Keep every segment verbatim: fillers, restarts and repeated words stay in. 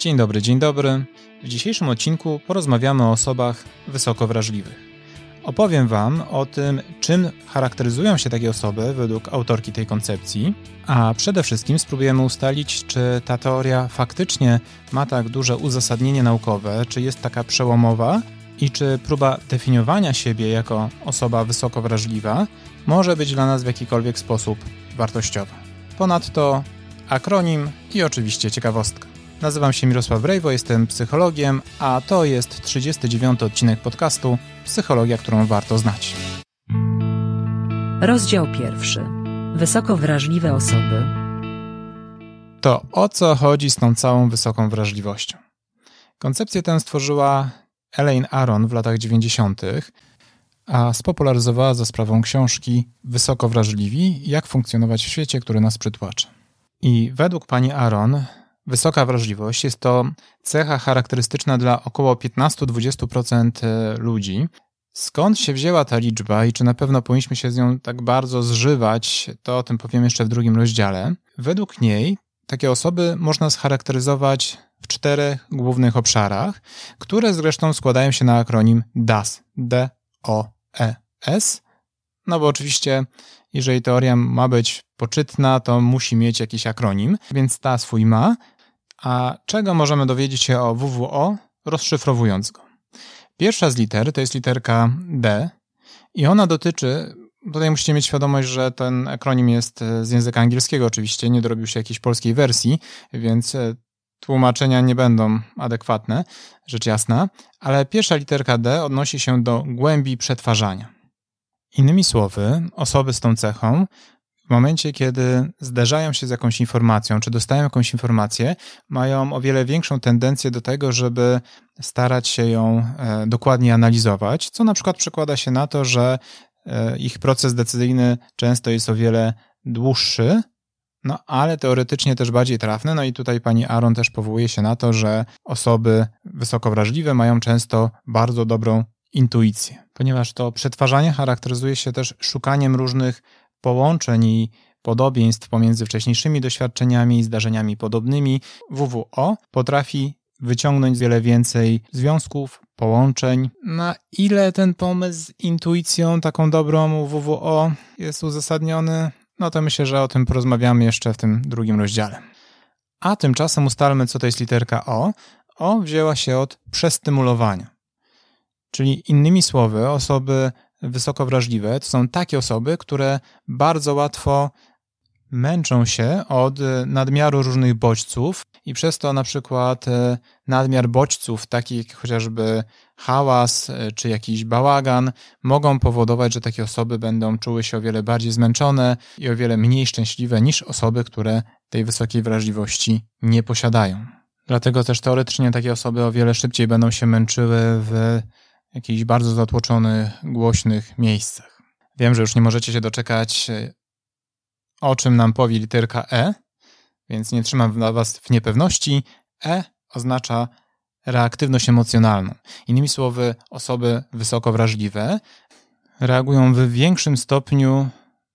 Dzień dobry, dzień dobry. W dzisiejszym odcinku porozmawiamy o osobach wysoko wrażliwych. Opowiem Wam o tym, czym charakteryzują się takie osoby według autorki tej koncepcji, a przede wszystkim spróbujemy ustalić, czy ta teoria faktycznie ma tak duże uzasadnienie naukowe, czy jest taka przełomowa i czy próba definiowania siebie jako osoba wysoko wrażliwa może być dla nas w jakikolwiek sposób wartościowa. Ponadto akronim i oczywiście ciekawostka. Nazywam się Mirosław Brejwo, jestem psychologiem, a to jest trzydziesty dziewiąty odcinek podcastu Psychologia, którą warto znać. Rozdział pierwszy. Wysoko wrażliwe osoby. To o co chodzi z tą całą wysoką wrażliwością? Koncepcję tę stworzyła Elaine Aron w latach dziewięćdziesiątych, a spopularyzowała za sprawą książki Wysoko wrażliwi, jak funkcjonować w świecie, który nas przytłacza. I według pani Aron wysoka wrażliwość jest to cecha charakterystyczna dla około piętnaście do dwudziestu procent ludzi. Skąd się wzięła ta liczba i czy na pewno powinniśmy się z nią tak bardzo zżywać, to o tym powiem jeszcze w drugim rozdziale. Według niej takie osoby można scharakteryzować w czterech głównych obszarach, które zresztą składają się na akronim D A S. D O E S. No bo oczywiście, jeżeli teoria ma być poczytna, to musi mieć jakiś akronim, więc ta swój ma. A czego możemy dowiedzieć się o W W O, rozszyfrowując go? Pierwsza z liter to jest literka D i ona dotyczy, tutaj musicie mieć świadomość, że ten akronim jest z języka angielskiego oczywiście, nie dorobił się jakiejś polskiej wersji, więc tłumaczenia nie będą adekwatne, rzecz jasna, ale pierwsza literka D odnosi się do głębi przetwarzania. Innymi słowy, osoby z tą cechą w momencie, kiedy zderzają się z jakąś informacją, czy dostają jakąś informację, mają o wiele większą tendencję do tego, żeby starać się ją dokładnie analizować, co na przykład przekłada się na to, że ich proces decyzyjny często jest o wiele dłuższy, no ale teoretycznie też bardziej trafny. No i tutaj pani Aron też powołuje się na to, że osoby wysoko wrażliwe mają często bardzo dobrą intuicję, ponieważ to przetwarzanie charakteryzuje się też szukaniem różnych połączeń i podobieństw pomiędzy wcześniejszymi doświadczeniami i zdarzeniami podobnymi. W W O potrafi wyciągnąć wiele więcej związków, połączeń. Na ile ten pomysł z intuicją taką dobrą W W O jest uzasadniony? No to myślę, że o tym porozmawiamy jeszcze w tym drugim rozdziale. A tymczasem ustalmy, co to jest literka O. O wzięła się od przestymulowania. Czyli innymi słowy, osoby wysoko wrażliwe to są takie osoby, które bardzo łatwo męczą się od nadmiaru różnych bodźców i przez to na przykład nadmiar bodźców, taki jak chociażby hałas czy jakiś bałagan, mogą powodować, że takie osoby będą czuły się o wiele bardziej zmęczone i o wiele mniej szczęśliwe niż osoby, które tej wysokiej wrażliwości nie posiadają. Dlatego też teoretycznie takie osoby o wiele szybciej będą się męczyły w jakichś bardzo zatłoczonych, głośnych miejscach. Wiem, że już nie możecie się doczekać, o czym nam powie literka E, więc nie trzymam dla Was w niepewności. E oznacza reaktywność emocjonalną. Innymi słowy, osoby wysoko wrażliwe reagują w większym stopniu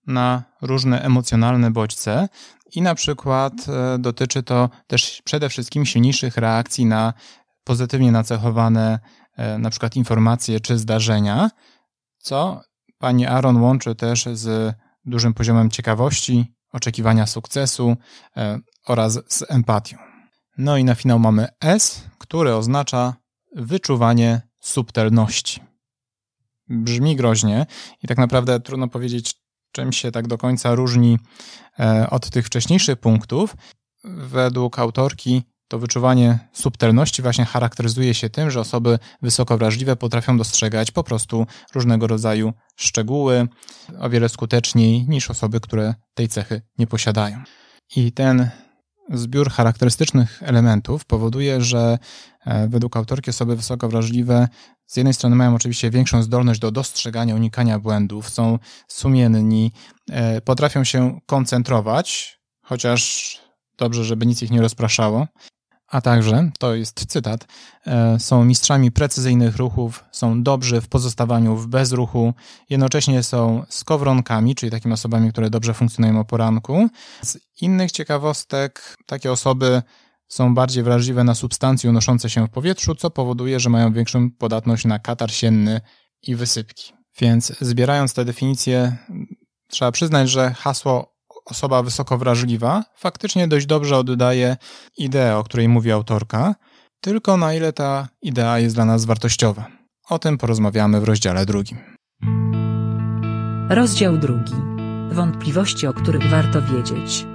na różne emocjonalne bodźce i na przykład dotyczy to też przede wszystkim silniejszych reakcji na pozytywnie nacechowane na przykład informacje czy zdarzenia, co pani Aron łączy też z dużym poziomem ciekawości, oczekiwania sukcesu oraz z empatią. No i na finał mamy S, które oznacza wyczuwanie subtelności. Brzmi groźnie i tak naprawdę trudno powiedzieć, czym się tak do końca różni od tych wcześniejszych punktów. Według autorki to wyczuwanie subtelności właśnie charakteryzuje się tym, że osoby wysoko wrażliwe potrafią dostrzegać po prostu różnego rodzaju szczegóły o wiele skuteczniej niż osoby, które tej cechy nie posiadają. I ten zbiór charakterystycznych elementów powoduje, że według autorki osoby wysoko wrażliwe z jednej strony mają oczywiście większą zdolność do dostrzegania, unikania błędów, są sumienni, potrafią się koncentrować, chociaż dobrze, żeby nic ich nie rozpraszało. A także, to jest cytat, są mistrzami precyzyjnych ruchów, są dobrzy w pozostawaniu w bezruchu, jednocześnie są skowronkami, czyli takimi osobami, które dobrze funkcjonują o poranku. Z innych ciekawostek, takie osoby są bardziej wrażliwe na substancje unoszące się w powietrzu, co powoduje, że mają większą podatność na katar sienny i wysypki. Więc zbierając te definicje, trzeba przyznać, że hasło osoba wysoko wrażliwa faktycznie dość dobrze oddaje ideę, o której mówi autorka, tylko na ile ta idea jest dla nas wartościowa. O tym porozmawiamy w rozdziale drugim. Rozdział drugi. Wątpliwości, o których warto wiedzieć.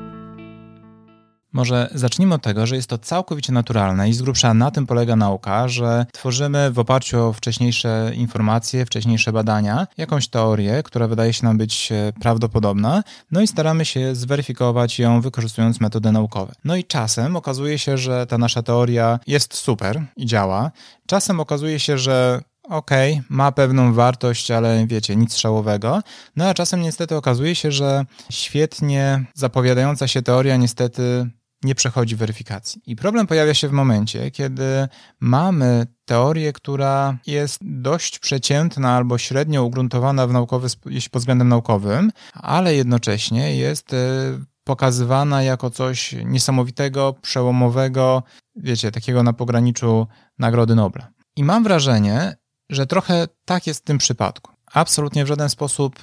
Może zacznijmy od tego, że jest to całkowicie naturalne i z grubsza na tym polega nauka, że tworzymy w oparciu o wcześniejsze informacje, wcześniejsze badania, jakąś teorię, która wydaje się nam być prawdopodobna, no i staramy się zweryfikować ją wykorzystując metody naukowe. No i czasem okazuje się, że ta nasza teoria jest super i działa, czasem okazuje się, że okej, okay, ma pewną wartość, ale wiecie, nic szałowego. No a czasem niestety okazuje się, że świetnie zapowiadająca się teoria niestety nie przechodzi weryfikacji. I problem pojawia się w momencie, kiedy mamy teorię, która jest dość przeciętna albo średnio ugruntowana w naukowy, pod względem naukowym, ale jednocześnie jest pokazywana jako coś niesamowitego, przełomowego, wiecie, takiego na pograniczu Nagrody Nobla. I mam wrażenie, że trochę tak jest w tym przypadku. Absolutnie w żaden sposób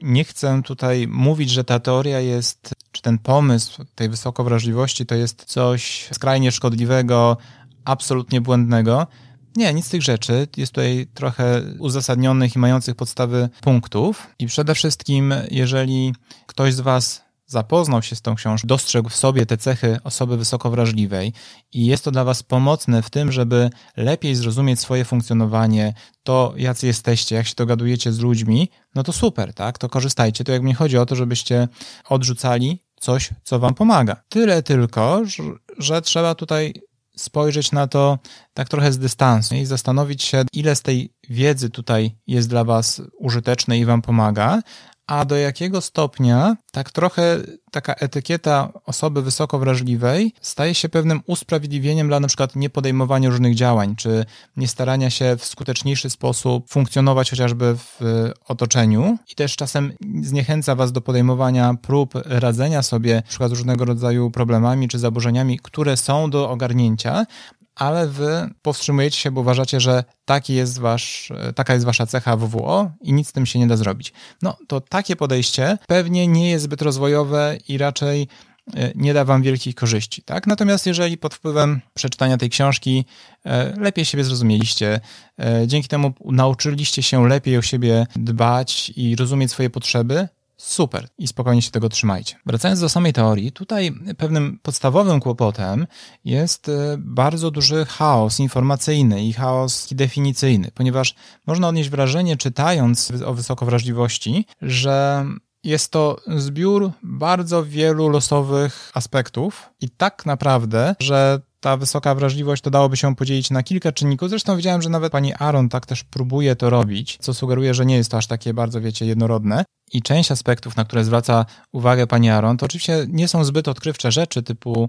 nie chcę tutaj mówić, że ta teoria jest, czy ten pomysł tej wysokowrażliwości to jest coś skrajnie szkodliwego, absolutnie błędnego. Nie, nic z tych rzeczy. Jest tutaj trochę uzasadnionych i mających podstawy punktów. I przede wszystkim, jeżeli ktoś z Was zapoznał się z tą książką, dostrzegł w sobie te cechy osoby wysoko wrażliwej i jest to dla Was pomocne w tym, żeby lepiej zrozumieć swoje funkcjonowanie, to jacy jesteście, jak się dogadujecie z ludźmi, no to super, tak? To korzystajcie. To jak mi chodzi o to, żebyście odrzucali coś, co Wam pomaga. Tyle tylko, że trzeba tutaj spojrzeć na to tak trochę z dystansu i zastanowić się, ile z tej wiedzy tutaj jest dla Was użyteczne i Wam pomaga, a do jakiego stopnia tak trochę taka etykieta osoby wysoko wrażliwej staje się pewnym usprawiedliwieniem dla na przykład niepodejmowania różnych działań, czy nie starania się w skuteczniejszy sposób funkcjonować chociażby w otoczeniu i też czasem zniechęca Was do podejmowania prób radzenia sobie na przykład z różnego rodzaju problemami czy zaburzeniami, które są do ogarnięcia, ale Wy powstrzymujecie się, bo uważacie, że taki jest wasz, taka jest Wasza cecha W W O i nic z tym się nie da zrobić. No to takie podejście pewnie nie jest zbyt rozwojowe i raczej nie da Wam wielkich korzyści, tak? Natomiast jeżeli pod wpływem przeczytania tej książki lepiej siebie zrozumieliście, dzięki temu nauczyliście się lepiej o siebie dbać i rozumieć swoje potrzeby, super i spokojnie się tego trzymajcie. Wracając do samej teorii, tutaj pewnym podstawowym kłopotem jest bardzo duży chaos informacyjny i chaos definicyjny, ponieważ można odnieść wrażenie, czytając o wysokowrażliwości, że jest to zbiór bardzo wielu losowych aspektów i tak naprawdę, że ta wysoka wrażliwość to dałoby się podzielić na kilka czynników. Zresztą widziałem, że nawet pani Aron tak też próbuje to robić, co sugeruje, że nie jest to aż takie bardzo, wiecie, jednorodne. I część aspektów, na które zwraca uwagę pani Aron, to oczywiście nie są zbyt odkrywcze rzeczy, typu,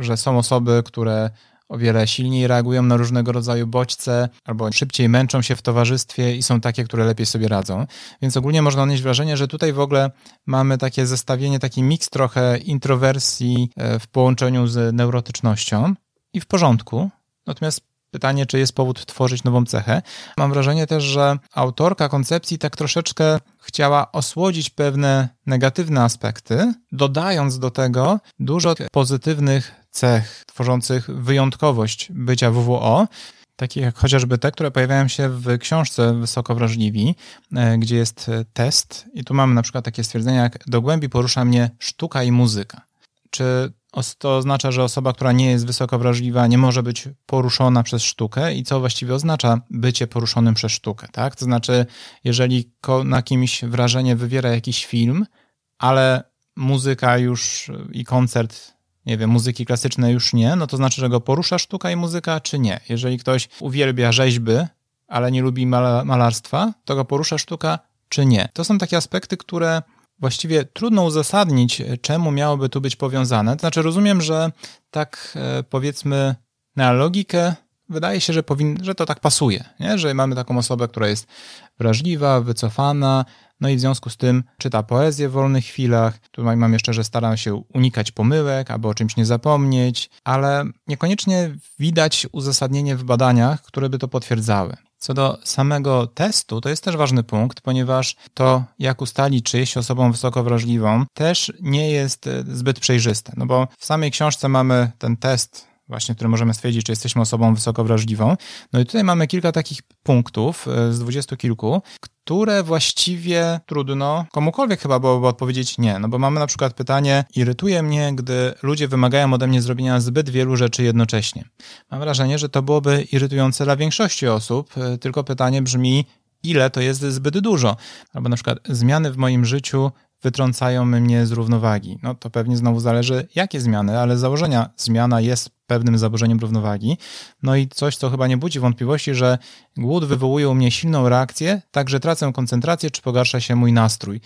że są osoby, które o wiele silniej reagują na różnego rodzaju bodźce, albo szybciej męczą się w towarzystwie i są takie, które lepiej sobie radzą. Więc ogólnie można odnieść wrażenie, że tutaj w ogóle mamy takie zestawienie, taki miks trochę introwersji w połączeniu z neurotycznością. I w porządku. Natomiast pytanie, czy jest powód tworzyć nową cechę. Mam wrażenie też, że autorka koncepcji tak troszeczkę chciała osłodzić pewne negatywne aspekty, dodając do tego dużo pozytywnych cech tworzących wyjątkowość bycia W W O, takich jak chociażby te, które pojawiają się w książce Wysoko wrażliwi, gdzie jest test i tu mamy na przykład takie stwierdzenia jak do głębi porusza mnie sztuka i muzyka. Czy to oznacza, że osoba, która nie jest wysoko wrażliwa, nie może być poruszona przez sztukę i co właściwie oznacza bycie poruszonym przez sztukę, tak? To znaczy, jeżeli na kimś wrażenie wywiera jakiś film, ale muzyka już i koncert, nie wiem, muzyki klasycznej już nie, no to znaczy, że go porusza sztuka i muzyka, czy nie? Jeżeli ktoś uwielbia rzeźby, ale nie lubi malarstwa, to go porusza sztuka, czy nie? To są takie aspekty, które właściwie trudno uzasadnić, czemu miałoby tu być powiązane. To znaczy rozumiem, że tak powiedzmy na logikę wydaje się, że, powin- że to tak pasuje, nie? Że mamy taką osobę, która jest wrażliwa, wycofana, no i w związku z tym czyta poezję w wolnych chwilach. Tutaj mam jeszcze, że staram się unikać pomyłek, aby o czymś nie zapomnieć, ale niekoniecznie widać uzasadnienie w badaniach, które by to potwierdzały. Co do samego testu, to jest też ważny punkt, ponieważ to, jak ustalić, czy jest się osobą wysoko wrażliwą, też nie jest zbyt przejrzyste, no bo w samej książce mamy ten test właśnie, który możemy stwierdzić, czy jesteśmy osobą wysoko wrażliwą. No i tutaj mamy kilka takich punktów z dwudziestu kilku, które właściwie trudno komukolwiek chyba byłoby odpowiedzieć nie. No bo mamy na przykład pytanie, irytuje mnie, gdy ludzie wymagają ode mnie zrobienia zbyt wielu rzeczy jednocześnie. Mam wrażenie, że to byłoby irytujące dla większości osób, tylko pytanie brzmi, ile to jest zbyt dużo? Albo na przykład zmiany w moim życiu wytrącają mnie z równowagi. No to pewnie znowu zależy, jakie zmiany, ale z założenia zmiana jest pewnym zaburzeniem równowagi. No i coś, co chyba nie budzi wątpliwości, że głód wywołuje u mnie silną reakcję, także tracę koncentrację, czy pogarsza się mój nastrój.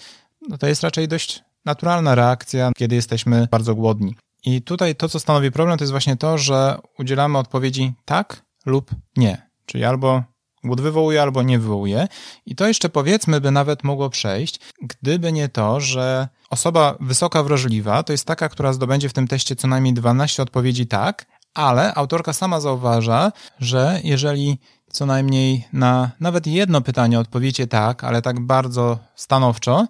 No to jest raczej dość naturalna reakcja, kiedy jesteśmy bardzo głodni. I tutaj to, co stanowi problem, to jest właśnie to, że udzielamy odpowiedzi tak lub nie. Czyli albo głód wywołuje, albo nie wywołuje. I to jeszcze powiedzmy by nawet mogło przejść, gdyby nie to, że osoba wysoka wrażliwa to jest taka, która zdobędzie w tym teście co najmniej dwanaście odpowiedzi tak, ale autorka sama zauważa, że jeżeli co najmniej na nawet jedno pytanie odpowiecie tak, ale tak bardzo stanowczo,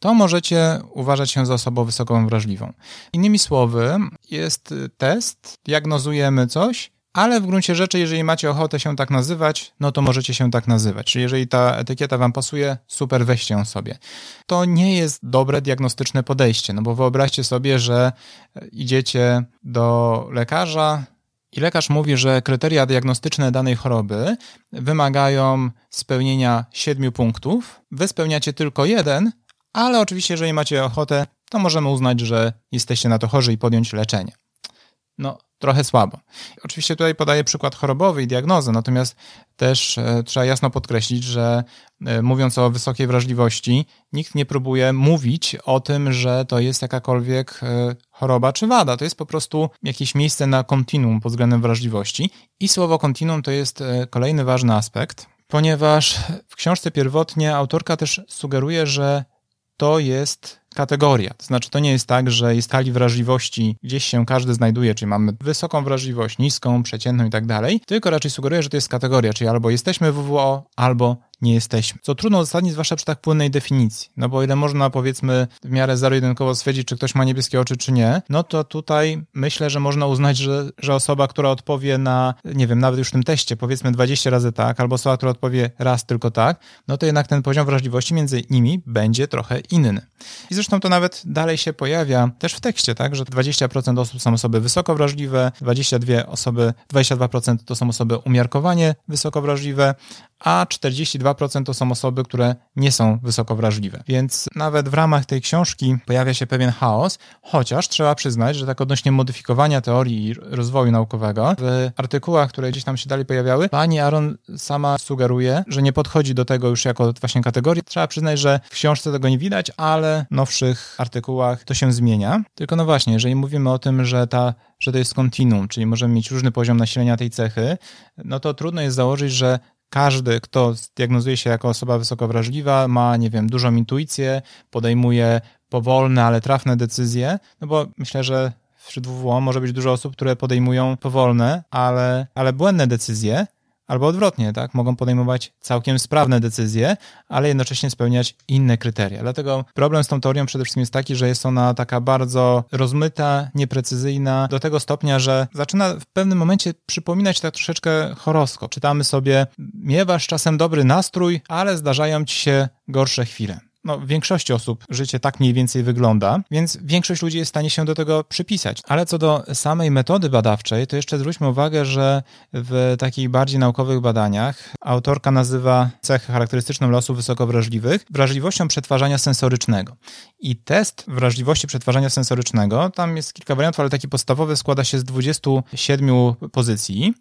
to możecie uważać się za osobą wysoką wrażliwą. Innymi słowy, jest test, diagnozujemy coś, ale w gruncie rzeczy, jeżeli macie ochotę się tak nazywać, no to możecie się tak nazywać. Czyli jeżeli ta etykieta wam pasuje, super, weźcie ją sobie. To nie jest dobre diagnostyczne podejście, no bo wyobraźcie sobie, że idziecie do lekarza i lekarz mówi, że kryteria diagnostyczne danej choroby wymagają spełnienia siedmiu punktów. Wy spełniacie tylko jeden, ale oczywiście jeżeli macie ochotę, to możemy uznać, że jesteście na to chorzy i podjąć leczenie. No, trochę słabo. Oczywiście tutaj podaję przykład chorobowy i diagnozę, natomiast też trzeba jasno podkreślić, że mówiąc o wysokiej wrażliwości, nikt nie próbuje mówić o tym, że to jest jakakolwiek choroba czy wada. To jest po prostu jakieś miejsce na kontinuum pod względem wrażliwości i słowo kontinuum to jest kolejny ważny aspekt, ponieważ w książce pierwotnie autorka też sugeruje, że to jest kategoria. To znaczy to nie jest tak, że jest skali wrażliwości gdzieś się każdy znajduje, czyli mamy wysoką wrażliwość, niską, przeciętną i tak dalej, tylko raczej sugeruje, że to jest kategoria, czyli albo jesteśmy W W O, albo nie jesteśmy. Co trudno uzasadnić, zwłaszcza przy tak płynnej definicji. No bo ile można powiedzmy w miarę zero-jedynkowo stwierdzić, czy ktoś ma niebieskie oczy, czy nie, no to tutaj myślę, że można uznać, że, że osoba, która odpowie na, nie wiem, nawet już w tym teście powiedzmy dwadzieścia razy tak, albo osoba, która odpowie raz tylko tak, no to jednak ten poziom wrażliwości między nimi będzie trochę inny. I zresztą to nawet dalej się pojawia też w tekście, tak, że dwadzieścia procent osób są osoby wysoko wrażliwe, dwadzieścia dwa osoby, dwadzieścia dwa procent to są osoby umiarkowanie wysoko wrażliwe, a czterdzieści dwa procent to są osoby, które nie są wysoko wrażliwe. Więc nawet w ramach tej książki pojawia się pewien chaos, chociaż trzeba przyznać, że tak odnośnie modyfikowania teorii i rozwoju naukowego, w artykułach, które gdzieś tam się dalej pojawiały, pani Aron sama sugeruje, że nie podchodzi do tego już jako właśnie kategorii. Trzeba przyznać, że w książce tego nie widać, ale no w nowszych artykułach to się zmienia. Tylko no właśnie, jeżeli mówimy o tym, że, ta, że to jest kontinuum, czyli możemy mieć różny poziom nasilenia tej cechy, no to trudno jest założyć, że każdy, kto diagnozuje się jako osoba wysoko wrażliwa, ma, nie wiem, dużą intuicję, podejmuje powolne, ale trafne decyzje, no bo myślę, że wśród W W O może być dużo osób, które podejmują powolne, ale, ale błędne decyzje, albo odwrotnie, tak? Mogą podejmować całkiem sprawne decyzje, ale jednocześnie spełniać inne kryteria. Dlatego problem z tą teorią przede wszystkim jest taki, że jest ona taka bardzo rozmyta, nieprecyzyjna, do tego stopnia, że zaczyna w pewnym momencie przypominać tak troszeczkę horoskop. Czytamy sobie, miewasz czasem dobry nastrój, ale zdarzają ci się gorsze chwile. No, w większości osób życie tak mniej więcej wygląda, więc większość ludzi jest w stanie się do tego przypisać. Ale co do samej metody badawczej, to jeszcze zwróćmy uwagę, że w takich bardziej naukowych badaniach autorka nazywa cechę charakterystyczną dla osób wysoko wrażliwych wrażliwością przetwarzania sensorycznego. I test wrażliwości przetwarzania sensorycznego, tam jest kilka wariantów, ale taki podstawowy składa się z dwudziestu siedmiu pozycji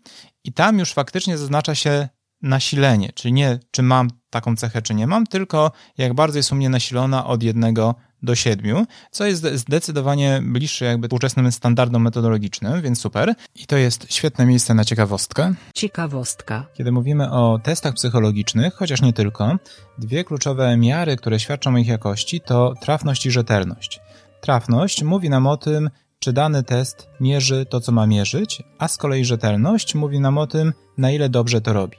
i tam już faktycznie zaznacza się nasilenie, czyli nie czy mam taką cechę, czy nie mam, tylko jak bardzo jest u mnie nasilona od jednego do siedmiu, co jest zdecydowanie bliższe jakby współczesnym standardom metodologicznym, więc super. I to jest świetne miejsce na ciekawostkę. Ciekawostka. Kiedy mówimy o testach psychologicznych, chociaż nie tylko, dwie kluczowe miary, które świadczą o ich jakości, to trafność i rzetelność. Trafność mówi nam o tym, czy dany test mierzy to, co ma mierzyć, a z kolei rzetelność mówi nam o tym, na ile dobrze to robi.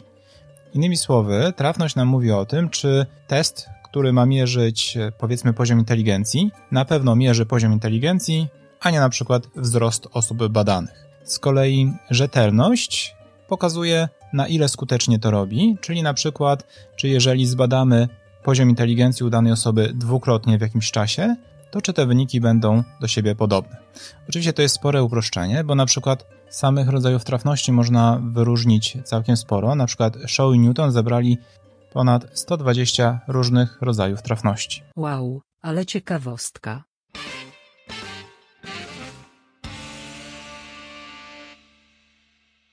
Innymi słowy, trafność nam mówi o tym, czy test, który ma mierzyć, powiedzmy, poziom inteligencji, na pewno mierzy poziom inteligencji, a nie na przykład wzrost osób badanych. Z kolei rzetelność pokazuje, na ile skutecznie to robi, czyli na przykład, czy jeżeli zbadamy poziom inteligencji u danej osoby dwukrotnie w jakimś czasie, to czy te wyniki będą do siebie podobne. Oczywiście to jest spore uproszczenie, bo na przykład samych rodzajów trafności można wyróżnić całkiem sporo. Na przykład Shaw i Newton zebrali ponad sto dwadzieścia różnych rodzajów trafności. Wow, ale ciekawostka.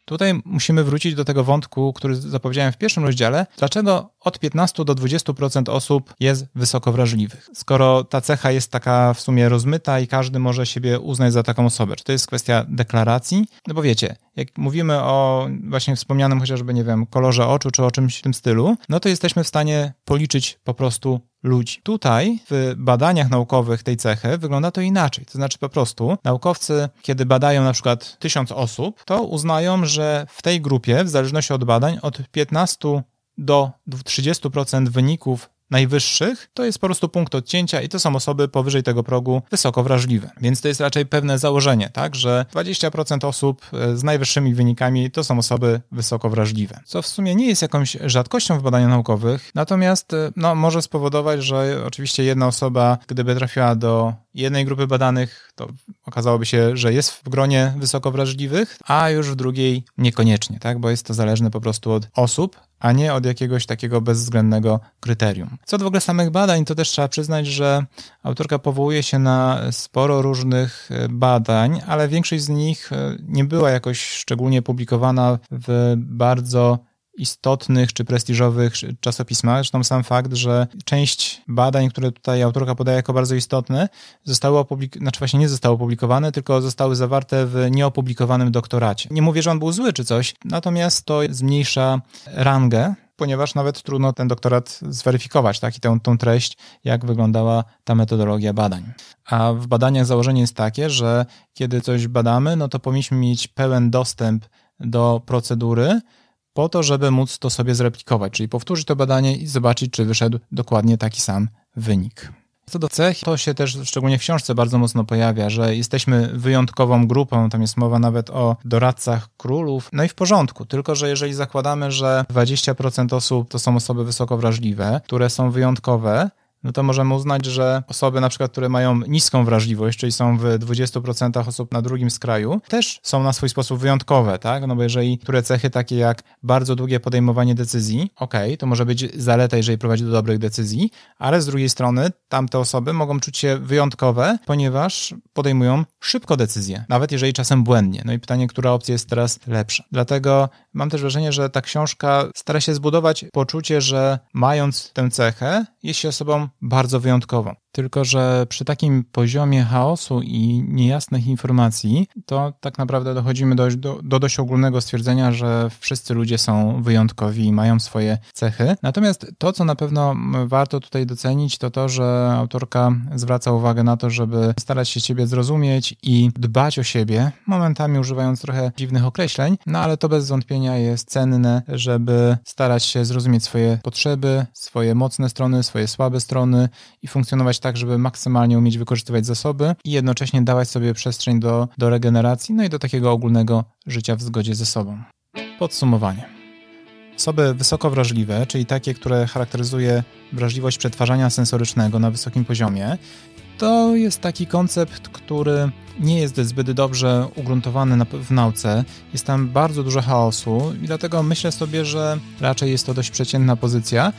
Tutaj musimy wrócić do tego wątku, który zapowiedziałem w pierwszym rozdziale. Dlaczego od piętnaście do dwudziestu procent osób jest wysoko wrażliwych? Skoro ta cecha jest taka w sumie rozmyta i każdy może siebie uznać za taką osobę. Czy to jest kwestia deklaracji? No bo wiecie, jak mówimy o właśnie wspomnianym chociażby, nie wiem, kolorze oczu czy o czymś w tym stylu, no to jesteśmy w stanie policzyć po prostu ludzi. Tutaj w badaniach naukowych tej cechy wygląda to inaczej. To znaczy po prostu naukowcy, kiedy badają na przykład tysiąc osób, to uznają, że w tej grupie, w zależności od badań, od piętnaście do trzydziestu procent wyników najwyższych to jest po prostu punkt odcięcia i to są osoby powyżej tego progu wysoko wrażliwe. Więc to jest raczej pewne założenie, tak, że dwadzieścia procent osób z najwyższymi wynikami to są osoby wysoko wrażliwe. Co w sumie nie jest jakąś rzadkością w badaniach naukowych, natomiast no, może spowodować, że oczywiście jedna osoba, gdyby trafiła do jednej grupy badanych, to okazałoby się, że jest w gronie wysoko wrażliwych, a już w drugiej niekoniecznie, tak, bo jest to zależne po prostu od osób, a nie od jakiegoś takiego bezwzględnego kryterium. Co do w ogóle samych badań, to też trzeba przyznać, że autorka powołuje się na sporo różnych badań, ale większość z nich nie była jakoś szczególnie publikowana w bardzo istotnych czy prestiżowych czasopismach. Zresztą sam fakt, że część badań, które tutaj autorka podaje jako bardzo istotne, zostały opublikowane, znaczy właśnie nie zostały opublikowane, tylko zostały zawarte w nieopublikowanym doktoracie. Nie mówię, że on był zły czy coś, natomiast to zmniejsza rangę, ponieważ nawet trudno ten doktorat zweryfikować, tak, i tę, tą treść, jak wyglądała ta metodologia badań. A w badaniach założenie jest takie, że kiedy coś badamy, no to powinniśmy mieć pełen dostęp do procedury, po to, żeby móc to sobie zreplikować, czyli powtórzyć to badanie i zobaczyć, czy wyszedł dokładnie taki sam wynik. Co do cech, to się też szczególnie w książce bardzo mocno pojawia, że jesteśmy wyjątkową grupą, tam jest mowa nawet o doradcach królów, no i w porządku, tylko że jeżeli zakładamy, że dwadzieścia procent osób to są osoby wysoko wrażliwe, które są wyjątkowe, no to możemy uznać, że osoby na przykład, które mają niską wrażliwość, czyli są w dwudziestu procentach osób na drugim skraju, też są na swój sposób wyjątkowe, tak? No bo jeżeli które cechy takie jak bardzo długie podejmowanie decyzji, okej, okay, to może być zaleta, jeżeli prowadzi do dobrych decyzji, ale z drugiej strony tamte osoby mogą czuć się wyjątkowe, ponieważ podejmują szybko decyzje, nawet jeżeli czasem błędnie. No i pytanie, która opcja jest teraz lepsza. Dlatego mam też wrażenie, że ta książka stara się zbudować poczucie, że mając tę cechę, jest się osobą bardzo wyjątkową. Tylko że przy takim poziomie chaosu i niejasnych informacji, to tak naprawdę dochodzimy do, do, do dość ogólnego stwierdzenia, że wszyscy ludzie są wyjątkowi i mają swoje cechy. Natomiast to, co na pewno warto tutaj docenić, to to, że autorka zwraca uwagę na to, żeby starać się siebie zrozumieć i dbać o siebie, momentami używając trochę dziwnych określeń, no ale to bez wątpienia jest cenne, żeby starać się zrozumieć swoje potrzeby, swoje mocne strony, swoje słabe strony i funkcjonować tak, żeby maksymalnie umieć wykorzystywać zasoby i jednocześnie dawać sobie przestrzeń do, do regeneracji, no i do takiego ogólnego życia w zgodzie ze sobą. Podsumowanie. Osoby wysoko wrażliwe, czyli takie, które charakteryzuje wrażliwość przetwarzania sensorycznego na wysokim poziomie, to jest taki koncept, który nie jest zbyt dobrze ugruntowany w nauce. Jest tam bardzo dużo chaosu i dlatego myślę sobie, że raczej jest to dość przeciętna pozycja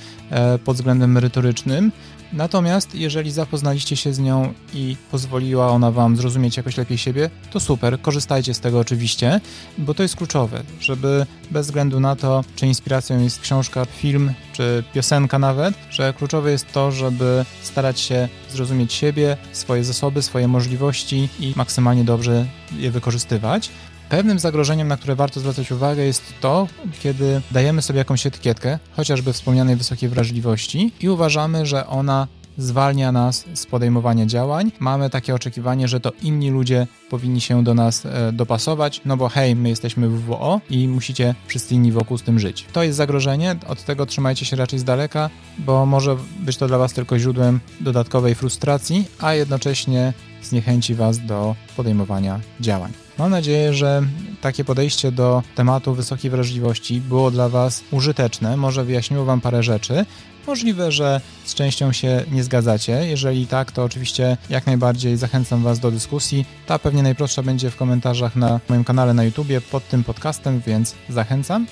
pod względem merytorycznym. Natomiast jeżeli zapoznaliście się z nią i pozwoliła ona wam zrozumieć jakoś lepiej siebie, to super, korzystajcie z tego oczywiście, bo to jest kluczowe, żeby bez względu na to, czy inspiracją jest książka, film, czy piosenka nawet, że kluczowe jest to, żeby starać się zrozumieć siebie, swoje zasoby, swoje możliwości i maksymalnie dobrze je wykorzystywać. Pewnym zagrożeniem, na które warto zwracać uwagę, jest to, kiedy dajemy sobie jakąś etykietkę, chociażby wspomnianej wysokiej wrażliwości, i uważamy, że ona zwalnia nas z podejmowania działań. Mamy takie oczekiwanie, że to inni ludzie powinni się do nas e, dopasować, no bo hej, my jesteśmy W W O i musicie wszyscy inni wokół z tym żyć. To jest zagrożenie, od tego trzymajcie się raczej z daleka, bo może być to dla Was tylko źródłem dodatkowej frustracji, a jednocześnie zniechęci Was do podejmowania działań. Mam nadzieję, że takie podejście do tematu wysokiej wrażliwości było dla Was użyteczne, może wyjaśniło Wam parę rzeczy. Możliwe, że z częścią się nie zgadzacie. Jeżeli tak, to oczywiście jak najbardziej zachęcam Was do dyskusji. Ta pewnie najprostsza będzie w komentarzach na moim kanale na YouTubie pod tym podcastem, więc zachęcam.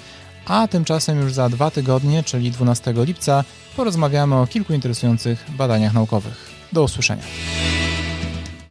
A tymczasem już za dwa tygodnie, czyli dwunastego lipca, porozmawiamy o kilku interesujących badaniach naukowych. Do usłyszenia.